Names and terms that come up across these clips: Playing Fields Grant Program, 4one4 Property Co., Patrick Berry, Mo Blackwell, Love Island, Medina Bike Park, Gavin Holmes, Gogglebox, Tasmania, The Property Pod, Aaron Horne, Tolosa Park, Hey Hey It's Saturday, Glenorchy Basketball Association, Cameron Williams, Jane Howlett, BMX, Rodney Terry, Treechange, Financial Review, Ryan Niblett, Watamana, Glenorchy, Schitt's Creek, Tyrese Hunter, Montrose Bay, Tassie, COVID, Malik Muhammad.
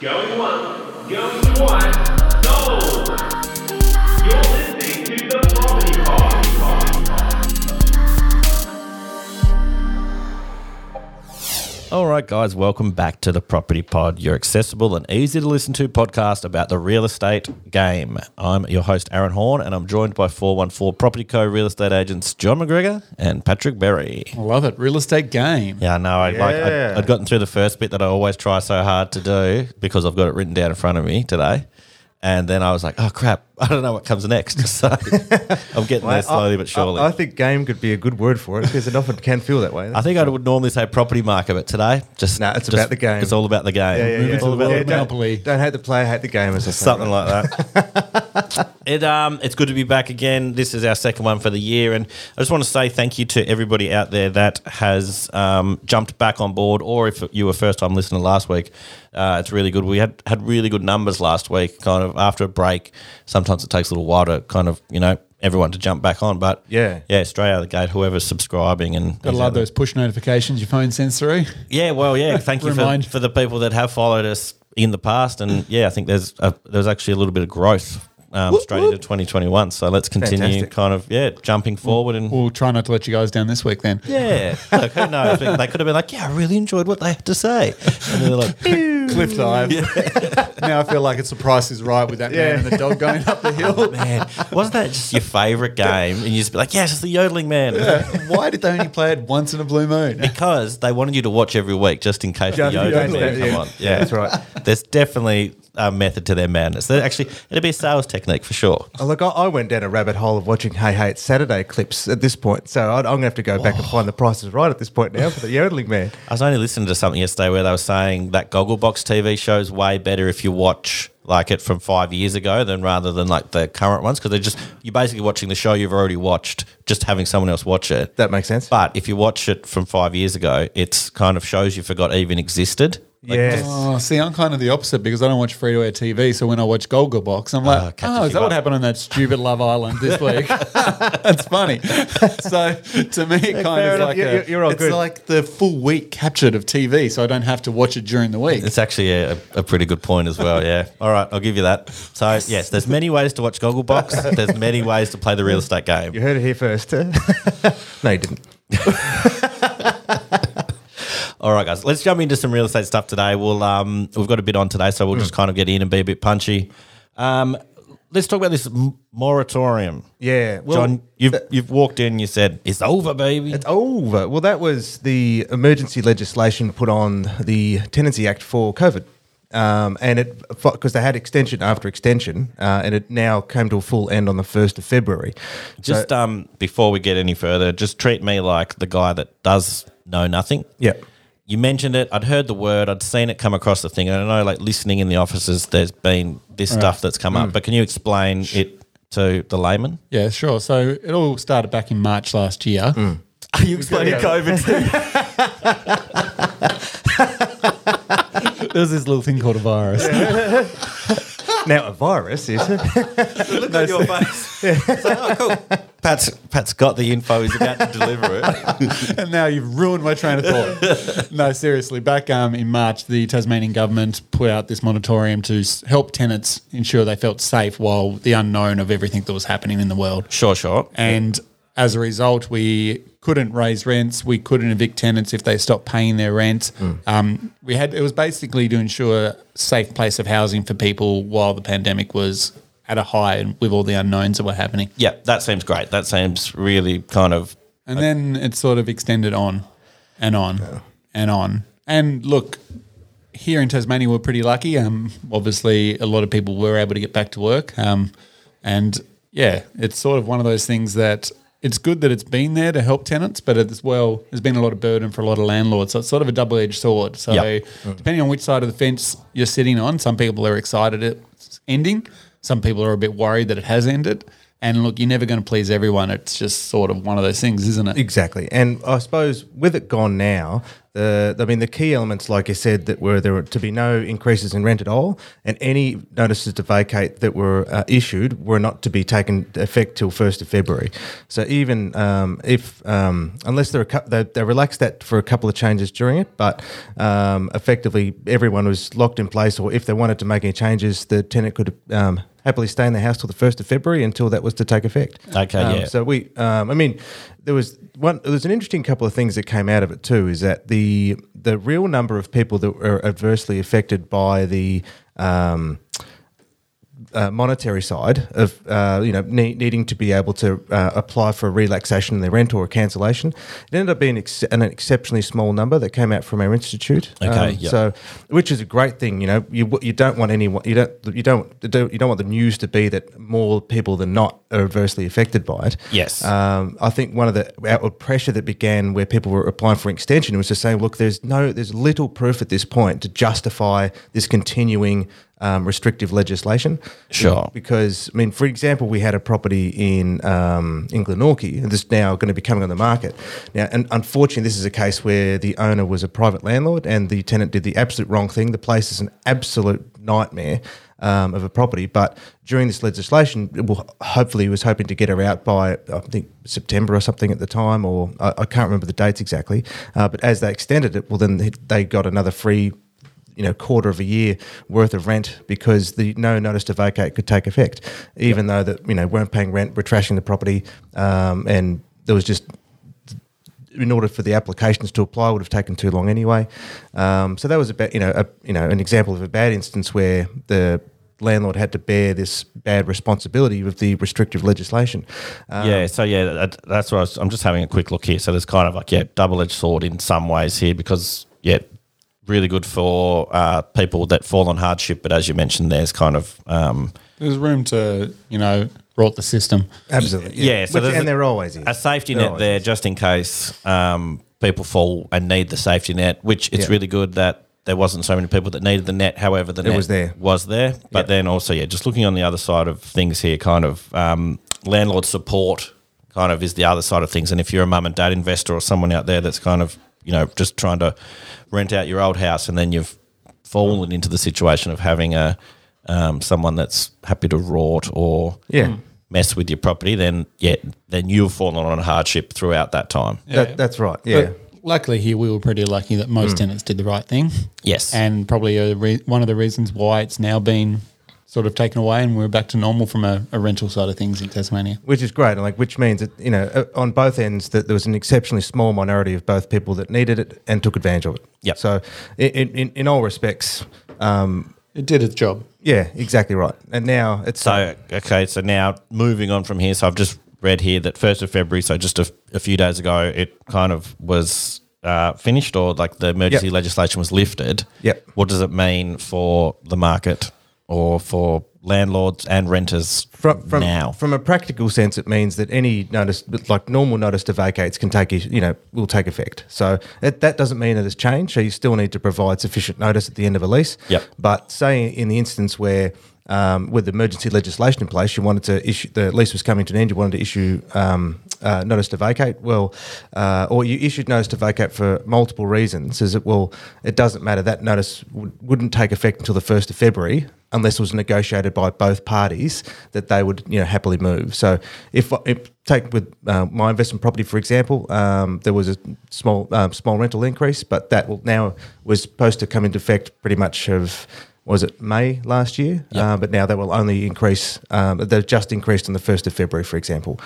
Going one, going twice, sold! You're listening to The Property Pod. Alright guys, welcome back to The Property Pod, your accessible and easy to listen to podcast about the real estate game. I'm your host Aaron Horne and I'm joined by 4one4 Property Co. real estate agents John McGregor and Patrick Berry. I love it, real estate game. Yeah, no, I'd gotten through the first bit that I always try so hard to do because I've got it written down in front of me today. And then I was like, oh, crap, I don't know what comes next. So I'm getting there slowly but surely. I think game could be a good word for it because it often can feel that way. That's I would normally say property market, but today it's about the game. It's all about the game. It's all about the monopoly. Don't hate the player, hate the game. Something like that. It's good to be back again. This is our second one for the year. And I just want to say thank you to everybody out there that has jumped back on board, or if you were first-time listener last week, it's really good. We had really good numbers last week, kind of after a break. Sometimes it takes a little while to kind of, everyone to jump back on. But, yeah, straight out of the gate, whoever's subscribing. Got to love those push notifications your phone sends through. Yeah, well, yeah, thank you for the people that have followed us in the past. And, yeah, I think there's actually a little bit of growth into 2021. So let's continue jumping forward. And we'll try not to let you guys down this week then. Yeah. Look, who knows? They could have been like, yeah, I really enjoyed what they had to say. And they're like, cliff dive. Yeah. Now I feel like it's The Price is Right with that man and the dog going up the hill. Oh, man. Wasn't that just your favourite game? And you just be like, yeah, it's just the yodeling man. Yeah. Why did they only play it once in a blue moon? Because they wanted you to watch every week just in case the yodeling man come on. Yeah, that's right. There's definitely a method to their madness. They're actually, it'd be a sales technique for sure. Oh, look, I went down a rabbit hole of watching Hey Hey It's Saturday clips at this point, so I'm going to have to go back and find The Price is Right at this point now for the yodeling man. I was only listening to something yesterday where they were saying that Gogglebox TV show's way better if you watch like it from 5 years ago rather than like the current ones, because you're basically watching the show you've already watched, just having someone else watch it. That makes sense. But if you watch it from 5 years ago, it's kind of shows you forgot even existed. Like I'm kind of the opposite because I don't watch free-to-air TV, so when I watch Gogglebox, I'm like, is that what happened on that stupid Love Island this week? That's funny. So to me it kind of like like the full week captured of TV, so I don't have to watch it during the week. It's actually a pretty good point as well, yeah. All right, I'll give you that. So yes, there's many ways to watch Gogglebox. There's many ways to play the real estate game. You heard it here first. No, you didn't. All right, guys, let's jump into some real estate stuff today. We've got a bit on today, so we'll just kind of get in and be a bit punchy. Let's talk about this moratorium. Yeah. Well, John, you've walked in and you said, it's over, baby. It's over. Well, that was the emergency legislation put on the Tenancy Act for COVID. Because they had extension after extension, and it now came to a full end on the 1st of February. Just before we get any further, just treat me like the guy that does know nothing. Yeah. You mentioned it. I'd heard the word. I'd seen it come across the thing. And I know, like, listening in the offices, there's been this stuff that's come up. But can you explain it to the layman? Yeah, sure. So it all started back in March last year. Are you explaining COVID too? There's this little thing called a virus. Now a virus, is it? Look at your face. Yeah. It's like, oh, cool. Pat's got the info. He's about to deliver it. And now you've ruined my train of thought. No, seriously. Back in March, the Tasmanian government put out this moratorium to help tenants ensure they felt safe while the unknown of everything that was happening in the world. Sure. And as a result, we couldn't raise rents. We couldn't evict tenants if they stopped paying their rent. It was basically to ensure a safe place of housing for people while the pandemic was at a high and with all the unknowns that were happening. Yeah, that seems great. That seems really kind of... And then it sort of extended on and on and on. And look, here in Tasmania we're pretty lucky. Obviously a lot of people were able to get back to work. It's sort of one of those things that... It's good that it's been there to help tenants, but as well, there's been a lot of burden for a lot of landlords. So it's sort of a double-edged sword. So depending on which side of the fence you're sitting on, some people are excited it's ending. Some people are a bit worried that it has ended. And look, you're never going to please everyone. It's just sort of one of those things, isn't it? Exactly. And I suppose with it gone now, the key elements, like you said, that were there were to be no increases in rent at all, and any notices to vacate that were issued were not to be taken effect till 1st of February. So even unless they relaxed that for a couple of changes during it, but effectively everyone was locked in place, or if they wanted to make any changes, the tenant could happily stay in the house till the 1st of February until that was to take effect. Okay, yeah. So we, there was an interesting couple of things that came out of it too, is that the real number of people that were adversely affected by the monetary side of needing to be able to apply for a relaxation in their rent or a cancellation, it ended up being an exceptionally small number that came out from our institute. So, which is a great thing. You know, you don't want anyone, you don't want the news to be that more people than not are adversely affected by it. Yes. I think one of the outward pressure that began where people were applying for an extension was just saying, look, there's little proof at this point to justify this continuing restrictive legislation. Sure. Because, for example, we had a property in Glenorchy that's now going to be coming on the market. Now, and unfortunately, this is a case where the owner was a private landlord and the tenant did the absolute wrong thing. The place is an absolute nightmare of a property, but during this legislation, was hoping to get her out by, I think, September or something at the time, or I can't remember the dates exactly, but as they extended it, well, then they got another free quarter of a year worth of rent because the no notice to vacate could take effect, even though that weren't paying rent, were trashing the property, and there was just, in order for the applications to apply, would have taken too long anyway. So that was about an example of a bad instance where the landlord had to bear this bad responsibility with the restrictive legislation. That's what I'm just having a quick look here. So there's kind of double-edged sword in some ways here because really good for people that fall on hardship, but as you mentioned, there's kind of there's room to rot the system. Absolutely, yeah. So there always is a safety net there just in case people fall and need the safety net. Which it's really good that there wasn't so many people that needed the net. However, the net was there. But then also, just looking on the other side of things here, kind of landlord support kind of is the other side of things. And if you're a mum and dad investor or someone out there that's kind of just trying to rent out your old house, and then you've fallen into the situation of having a someone that's happy to rot or mess with your property, then you've fallen on a hardship throughout that time. Yeah. That's right, yeah. But luckily here we were pretty lucky that most tenants did the right thing. Yes. And probably one of the reasons why it's now been sort of taken away and we're back to normal from a rental side of things in Tasmania. Which is great, which means that, on both ends that there was an exceptionally small minority of both people that needed it and took advantage of it. Yeah. So in all respects... it did its job. Yeah, exactly right. And now it's... So now moving on from here, so I've just read here that 1st of February, so just a few days ago, it kind of was... finished, or the emergency legislation was lifted. Yep. What does it mean for the market... or for landlords and renters now? From a practical sense, it means that any notice, normal notice to vacates can take, will take effect. So that doesn't mean it has changed. So you still need to provide sufficient notice at the end of a lease. Yep. But say in the instance where with the emergency legislation in place, you wanted to issue, the lease was coming to an end, you wanted to issue notice to vacate, or you issued notice to vacate for multiple reasons, it doesn't matter. That notice wouldn't take effect until the 1st of February unless it was negotiated by both parties that they would happily move. So if take with my investment property, for example, there was a small rental increase, but that was supposed to come into effect pretty much of... was it May last year? Yep. But now they will only increase they've just increased on the 1st of February, for example.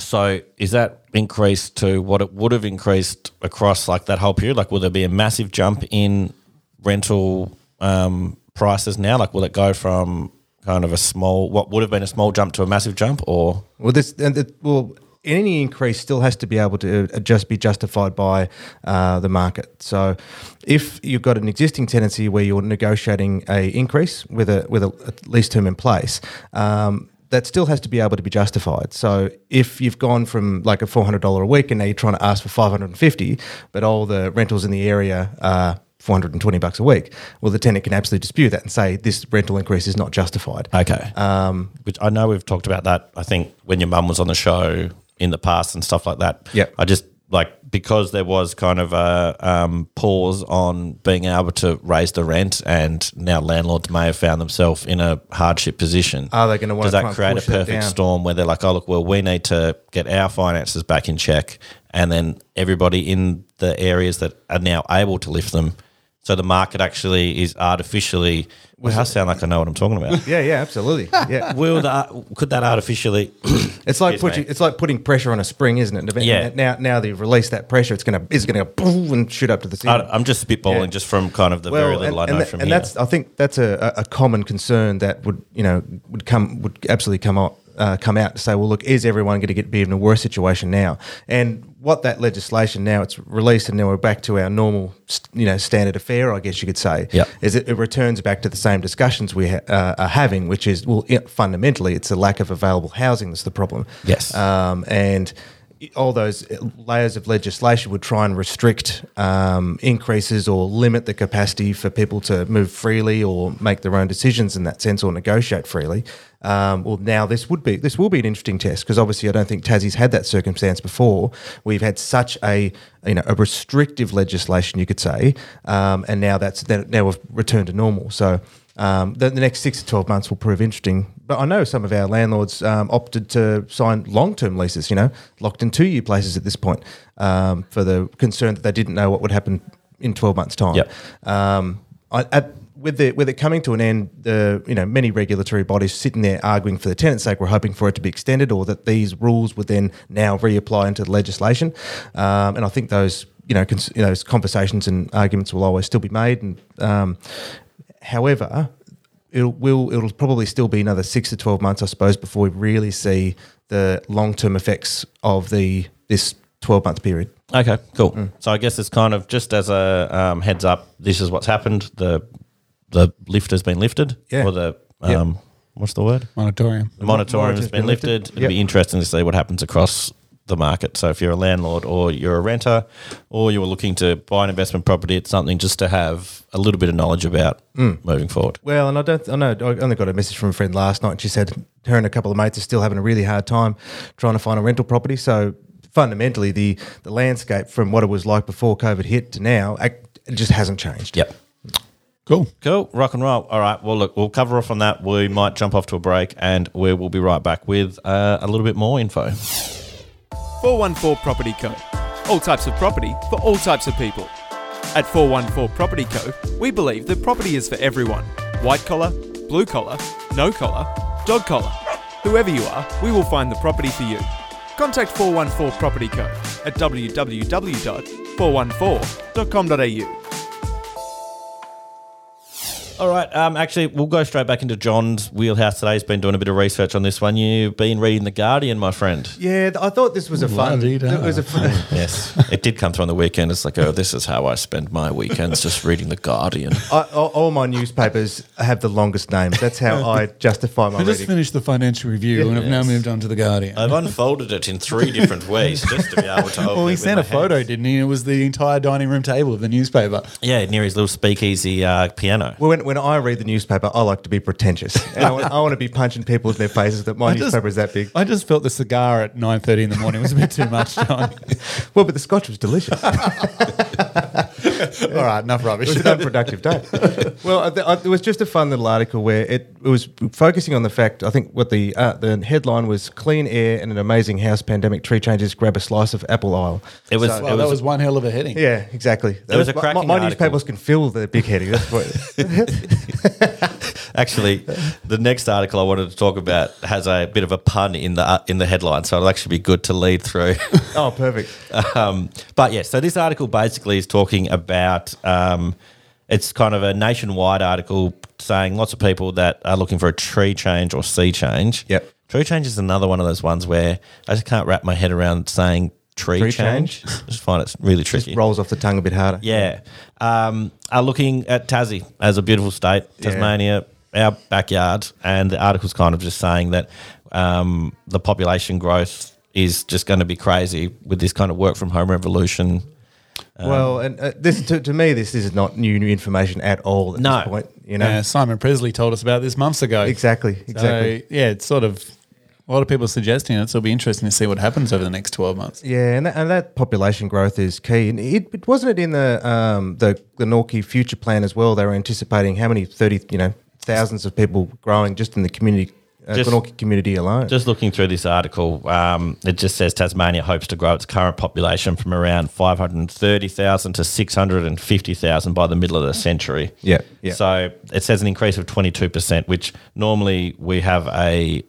So is that increased to what it would have increased across that whole period? Will there be a massive jump in rental prices now? Will it go from kind of a small – what would have been a small jump to a massive jump, or – any increase still has to be able to just be justified by the market. So if you've got an existing tenancy where you're negotiating an increase with a lease term in place, that still has to be able to be justified. So if you've gone from a $400 a week and now you're trying to ask for $550, but all the rentals in the area are $420 a week. Well, the tenant can absolutely dispute that and say this rental increase is not justified. Okay. Which I know we've talked about that, I think, when your mum was on the show in the past and stuff like that. Yeah. I just, like, because there was kind of a pause on being able to raise the rent, and now landlords may have found themselves in a hardship position. Are they going to want to push it down? Does that create a perfect storm where they're like, oh, look, well, we need to get our finances back in check, and then everybody in the areas that are now able to lift them. So the market actually is artificially – well, I sound like I know what I'm talking about. Yeah, absolutely. Yeah. Could that artificially – it's like putting pressure on a spring, isn't it? Yeah. Now they've released that pressure, it's going to go boom and shoot up to the ceiling. I'm just spitballing just from kind of the very little I know from here. And I think that's a common concern that would absolutely come out to say, well, look, is everyone going to be in a worse situation now? And what that legislation now, it's released, and now we're back to our normal, standard affair, I guess you could say, is it returns back to the same discussions we are having, which is, well, fundamentally, it's a lack of available housing that's the problem. Yes. And all those layers of legislation would try and restrict increases or limit the capacity for people to move freely or make their own decisions in that sense, or negotiate freely. Now this will be an interesting test, because obviously I don't think Tassie's had that circumstance before. We've had such a restrictive legislation, you could say, and now now we've returned to normal. So the next 6 to 12 months will prove interesting. But I know some of our landlords opted to sign long-term leases, locked in 2-year places at this point, for the concern that they didn't know what would happen in 12 months' time. Yep. With it coming to an end, many regulatory bodies sitting there arguing for the tenant's sake, we're hoping for it to be extended, or that these rules would then now reapply into the legislation. And I think those those conversations and arguments will always still be made. And however, it'll probably still be another 6 to 12 months, I suppose, before we really see the long-term effects of this 12-month period. Okay, cool. Mm. So I guess it's kind of just as a heads up, this is what's happened. The lift has been lifted, or the what's the word? Moratorium. The moratorium has been lifted. It'll be interesting to see what happens across the market. So if you're a landlord, or you're a renter, or you're looking to buy an investment property, it's something just to have a little bit of knowledge about moving forward. Well, and I only got a message from a friend last night. She said her and a couple of mates are still having a really hard time trying to find a rental property. So fundamentally, the landscape from what it was like before COVID hit to now, it just hasn't changed. Yep. Cool. Rock and roll. All right. Well, look, we'll cover off on that. We might jump off to a break, and we will be right back with a little bit more info. 414 Property Co. All types of property for all types of people. At 414 Property Co., we believe that property is for everyone. White collar, blue collar, no collar, dog collar. Whoever you are, we will find the property for you. Contact 414 Property Co. at www.414.com.au. All right, actually, we'll go straight back into John's wheelhouse today. He's been doing a bit of research on this one. You've been reading The Guardian, my friend. Yeah, I thought this was a fun. Yes, it did come through on the weekend. It's like, oh, this is how I spend my weekends, just reading The Guardian. All my newspapers have the longest names. That's how I justify my reading. I just finished the Financial Review and I've now moved on to The Guardian. I've unfolded it in 3 different ways just to be able to open it. Well, he sent a photo, didn't he? It was the entire dining room table of the newspaper. Yeah, near his little speakeasy piano. Well, when I read the newspaper, I like to be pretentious. And I want to be punching people in their faces that my newspaper is that big. I just felt the cigar at 9:30 in the morning was a bit too much, John. Well, but the scotch was delicious. All right, enough rubbish. It was an unproductive day. Well, it was just a fun little article where it was focusing on the fact, I think what the headline was, Clean Air and an Amazing House Pandemic Tree Changes, Grab a Slice of Apple Isle. That was one hell of a heading. Yeah, exactly. It was a cracking article. My newspapers can fill the big heading. That's Actually, the next article I wanted to talk about has a bit of a pun in the headline, so it'll actually be good to lead through. Oh, perfect. So this article basically is talking about it's kind of a nationwide article saying lots of people that are looking for a tree change or sea change. Yep. Tree change is another one of those ones where I just can't wrap my head around saying tree change. I just find it's really tricky. Just rolls off the tongue a bit harder. Yeah. Are looking at Tassie as a beautiful state, Tasmania, our backyard, and the article's kind of just saying that the population growth is just going to be crazy with this kind of work from home revolution. Well, and this to me, this is not new information at all at this point. You know, Simon Presley told us about this months ago. Exactly. So, yeah, it's sort of a lot of people are suggesting it, so it'll be interesting to see what happens over the next 12 months. Yeah, and that population growth is key. And it wasn't it in the Glenorchy Future Plan as well? They were anticipating how many thousands of people growing just in the community. Glenorchy community alone. Just looking through this article, it just says Tasmania hopes to grow its current population from around 530,000 to 650,000 by the middle of the century. Yeah. So it says an increase of 22%, which normally we have a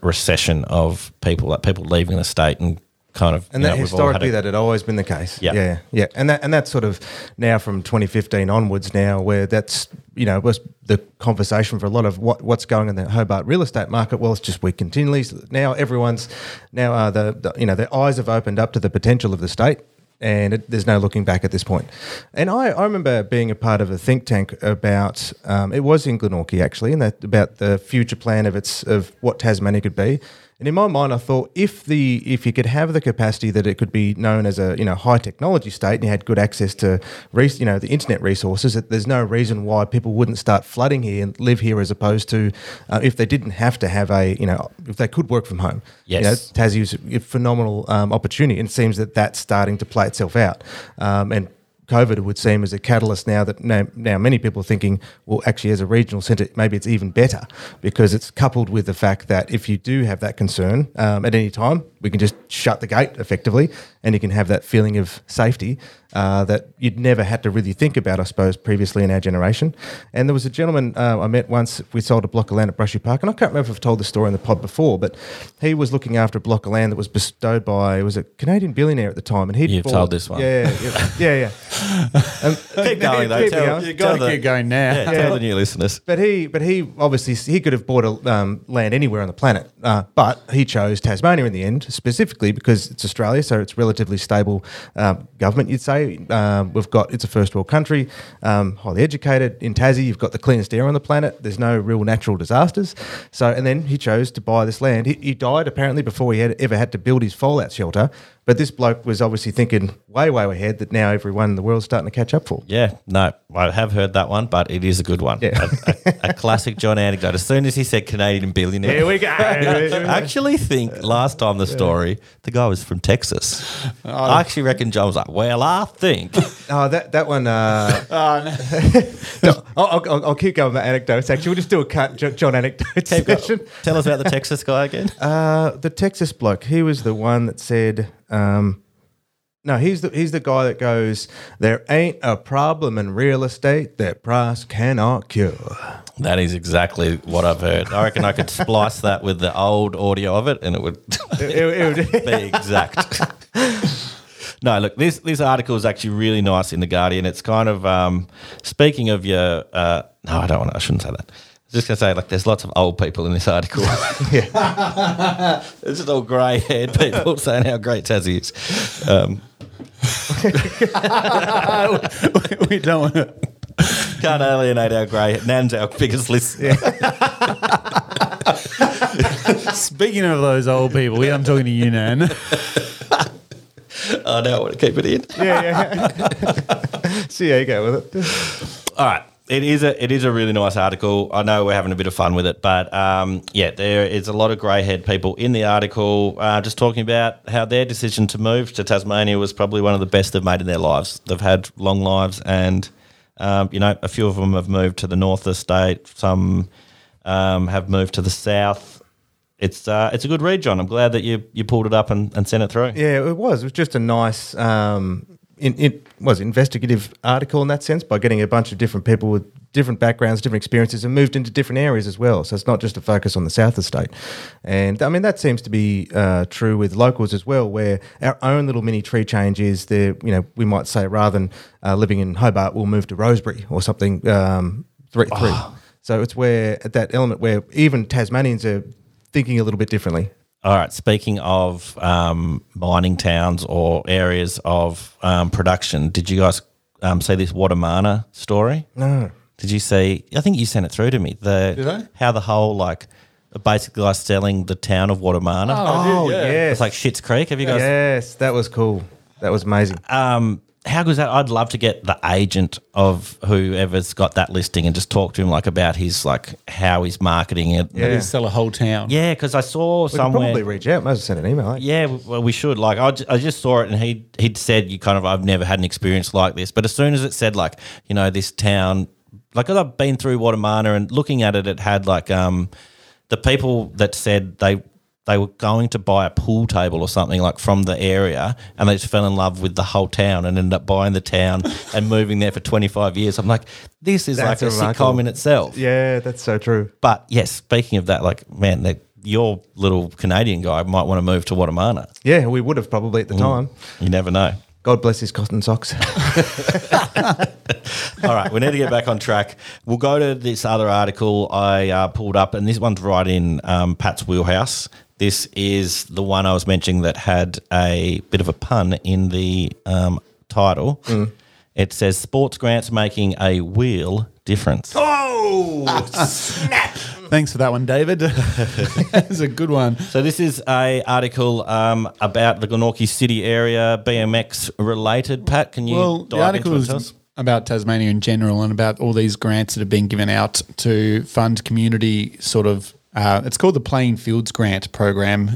recession of people, like people leaving the state and kind of, and that historically that had always been the case. Yeah. And that's sort of now from 2015 onwards now where that's, was the conversation for a lot of what's going on in the Hobart real estate market. Well, it's just we continually now everyone's now their eyes have opened up to the potential of the state. And there's no looking back at this point. And I remember being a part of a think tank about it was in Glenorchy actually, and that about the future plan of what Tasmania could be. And in my mind, I thought if you could have the capacity that it could be known as a high technology state, and you had good access to the internet resources, that there's no reason why people wouldn't start flooding here and live here as opposed to if they didn't have to have if they could work from home. Yes, Tassie's a phenomenal opportunity, and it seems that that's starting to play itself out. And COVID would seem as a catalyst now that now many people are thinking, well, actually as a regional centre, maybe it's even better because it's coupled with the fact that if you do have that concern at any time, we can just shut the gate effectively and you can have that feeling of safety that you'd never had to really think about, I suppose, previously in our generation. And there was a gentleman I met once, we sold a block of land at Brushy Park, and I can't remember if I've told this story in the pod before, but he was looking after a block of land that was bestowed by, it was a Canadian billionaire at the time. And you've told this one. Yeah. Keep going though. You've got to keep going now. Yeah, tell the new listeners. But he obviously he could have bought a land anywhere on the planet, but he chose Tasmania in the end, specifically because it's Australia, so it's relatively stable government. You'd say it's a first world country, highly educated. In Tassie, you've got the cleanest air on the planet. There's no real natural disasters. So, and then he chose to buy this land. He died apparently before he ever had to build his fallout shelter. But this bloke was obviously thinking way ahead that now everyone in the world's starting to catch up for. Yeah, no, I have heard that one, but it is a good one. Yeah. A classic John anecdote. As soon as he said Canadian billionaire. Here we go. I actually think last time the story, the guy was from Texas. Oh, I actually reckon John was like, well, I think. Oh, that one. No, I'll keep going with anecdotes, actually. We'll just do a cut John anecdote session. Tell us about the Texas guy again. The Texas bloke, he was the one that said... no, he's the guy that goes, there ain't a problem in real estate that price cannot cure. That is exactly what I've heard. I reckon I could splice that with the old audio of it and it would it would be exact. No, look, this article is actually really nice in The Guardian. It's kind of speaking of your I shouldn't say that. Just going to say, there's lots of old people in this article. Yeah. It's just all grey-haired people saying how great Tassie is. We don't want to... Can't alienate our grey... Nan's our biggest listener. Yeah. Speaking of those old people, I'm talking to you, Nan. Oh, now I want to keep it in. Yeah. See how you go with it. All right. It is a really nice article. I know we're having a bit of fun with it, but there is a lot of grey-haired people in the article just talking about how their decision to move to Tasmania was probably one of the best they've made in their lives. They've had long lives and, a few of them have moved to the north of the state. Some have moved to the south. It's a good read, John. I'm glad that you pulled it up and sent it through. Yeah, it was. It was just a nice... It was an investigative article in that sense by getting a bunch of different people with different backgrounds, different experiences and moved into different areas as well. So it's not just a focus on the south of the state. And, that seems to be true with locals as well where our own little mini tree change is there, we might say rather than living in Hobart, we'll move to Rosebery or something, So it's where that element where even Tasmanians are thinking a little bit differently. All right, speaking of mining towns or areas of production, did you guys see this Watamana story? No. Did you see – I think you sent it through to me. Did I? How the whole basically selling the town of Watamana. Oh, yes. It's like Schitt's Creek. Have you guys – Yes, that was cool. That was amazing. How good is that? I'd love to get the agent of whoever's got that listing and just talk to him like about his like how he's marketing it. Yeah, he'd sell a whole town. Yeah, because I saw somewhere. Probably reach out. Might as well send an email. Like. Yeah, well, we should. Like I just saw it and he'd said you kind of I've never had an experience like this. But as soon as it said like you know this town, like cause I've been through Watamana and looking at it, it had like the people that said they were going to buy a pool table or something like from the area and they just fell in love with the whole town and ended up buying the town and moving there for 25 years. I'm like, this is that's like a sitcom in itself. Yeah, that's so true. But, yes, speaking of that, like, man, your little Canadian guy might want to move to Watamana. Yeah, we would have probably at the time. You never know. God bless his cotton socks. All right, we need to get back on track. We'll go to this other article I pulled up, and this one's right in Pat's wheelhouse. This is the one I was mentioning that had a bit of a pun in the title. Mm. It says, sports grants making a real difference. Oh, snap. Thanks for that one, David. That's a good one. So this is an article about the Glenorchy City area, BMX related. Pat, can you dive into it? Well, about Tasmania in general and about all these grants that have been given out to fund community sort of it's called the Playing Fields Grant Program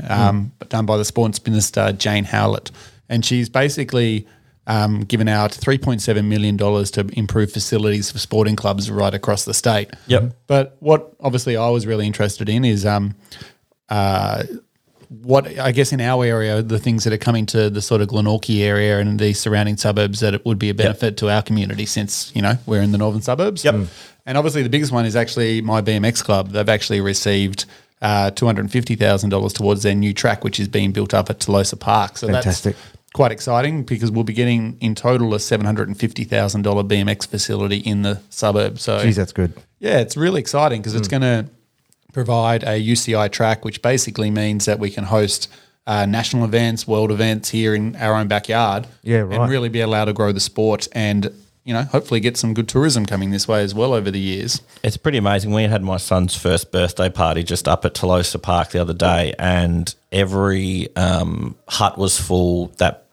done by the Sports Minister, Jane Howlett. And she's basically given out $3.7 million to improve facilities for sporting clubs right across the state. Yep. But what obviously I was really interested in is what I guess in our area, the things that are coming to the sort of Glenorchy area and the surrounding suburbs that it would be a benefit to our community since, you know, we're in the northern suburbs. Yep. And obviously the biggest one is actually my BMX club. They've actually received $250,000 towards their new track, which is being built up at Tolosa Park. So Fantastic. That's quite exciting because we'll be getting in total a $750,000 BMX facility in the suburb. So, geez, that's good. Yeah, it's really exciting because it's going to provide a UCI track, which basically means that we can host national events, world events here in our own backyard and really be allowed to grow the sport and, you know, hopefully get some good tourism coming this way as well over the years. It's pretty amazing. We had my son's first birthday party just up at Tolosa Park the other day and every hut was full, that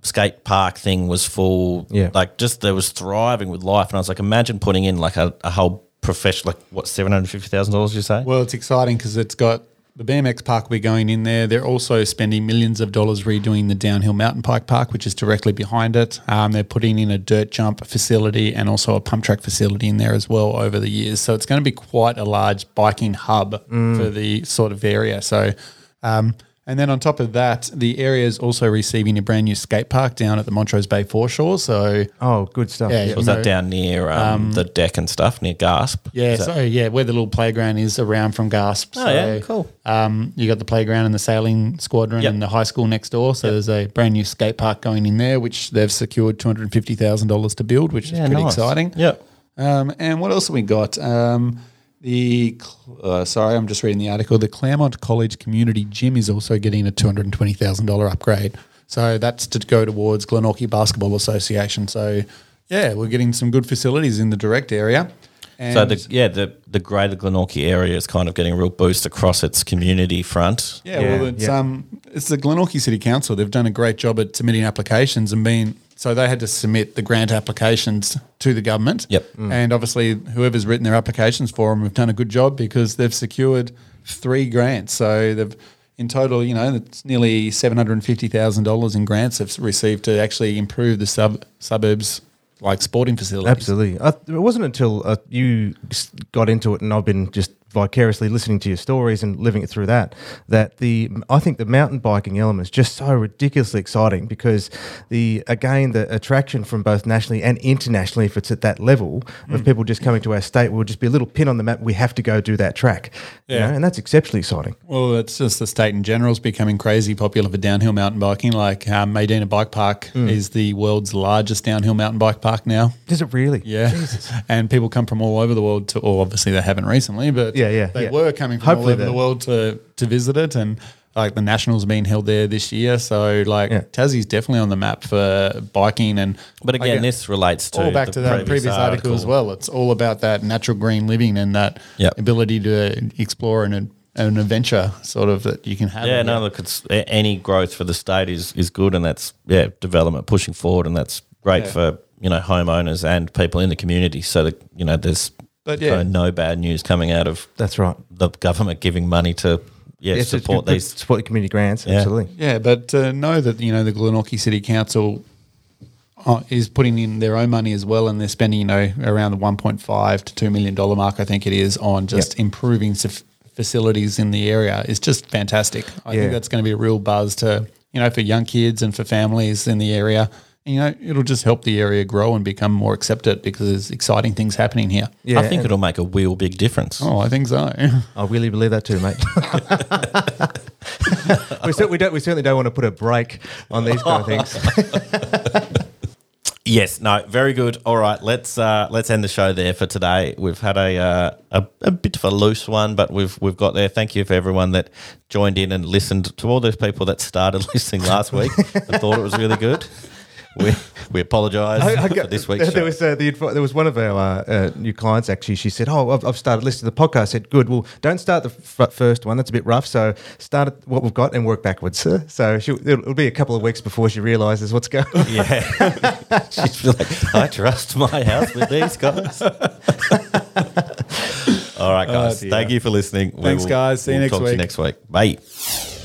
skate park thing was full. Yeah. Like just there was thriving with life and I was like, imagine putting in like a whole professional, like what, $750,000 you say? Well, it's exciting because it's got the BMX park we're going in there. They're also spending millions of dollars redoing the downhill mountain bike park, which is directly behind it. They're putting in a dirt jump facility and also a pump track facility in there as well over the years. So it's going to be quite a large biking hub for the sort of area. So, and then on top of that, the area is also receiving a brand new skate park down at the Montrose Bay foreshore. So, oh, good stuff. Yeah, was that down near the deck and stuff near Gasp? Yeah, where the little playground is around from Gasp. Oh, so, yeah, cool. You got the playground and the sailing squadron and the high school next door. So there's a brand new skate park going in there, which they've secured $250,000 to build, which is pretty exciting. Yeah. And what else have we got? I'm just reading the article. The Claremont College community gym is also getting a $220,000 upgrade. So that's to go towards Glenorchy Basketball Association. So, yeah, we're getting some good facilities in the direct area. And so, the greater Glenorchy area is kind of getting a real boost across its community front. Yeah, it's the Glenorchy City Council. They've done a great job at submitting applications and so they had to submit the grant applications to the government. Yep. Mm. And obviously whoever's written their applications for them have done a good job because they've secured 3 grants. So they've in total, you know, it's nearly $750,000 in grants they've received to actually improve the suburbs like sporting facilities. Absolutely. It wasn't until you got into it and I've been just vicariously listening to your stories and living it through I think the mountain biking element is just so ridiculously exciting because the attraction from both nationally and internationally, if it's at that level of people just coming to our state, will just be a little pin on the map, we have to go do that track. Yeah. You know? And that's exceptionally exciting. Well, it's just the state in general is becoming crazy popular for downhill mountain biking. Like Medina Bike Park is the world's largest downhill mountain bike park now. Is it really? Yeah. Jesus. And people come from all over the world obviously they haven't recently, but They were coming from all over the world to visit it, and like the Nationals being held there this year. So Tassie's definitely on the map for biking. But again, this relates to all back to that previous article as well. It's all about that natural green living and that ability to explore and an adventure sort of that you can have. Yeah, look, it's any growth for the state is good, and that's development pushing forward, and that's great for, you know, homeowners and people in the community. So that, you know, there's no bad news coming out of the government giving money to support the community grants. Yeah. Absolutely. Yeah, but know that, you know, the Glenorchy City Council is putting in their own money as well, and they're spending, you know, around the $1.5 to $2 million mark, I think it is, on just improving facilities in the area. It's just fantastic. I think that's going to be a real buzz to, you know, for young kids and for families in the area. And, you know, it'll just help the area grow and become more accepted because there's exciting things happening here. Yeah, I think it'll make a real big difference. Oh, I think so. I really believe that too, mate. We certainly don't want to put a brake on these kind of things. Yes, no, very good. All right, let's end the show there for today. We've had a bit of a loose one, but we've got there. Thank you for everyone that joined in and listened to all those people that started listening last week and thought it was really good. We apologise for this week's show. There was one of our new clients, actually. She said, oh, I've started listening to the podcast. I said, good. Well, don't start the first one. That's a bit rough. So start at what we've got and work backwards. So it'll be a couple of weeks before she realises what's going on. Yeah. She's like, I trust my house with these guys. All right, guys. Thank you for listening. Thanks, guys. See you next week. Talk to you next week. Bye.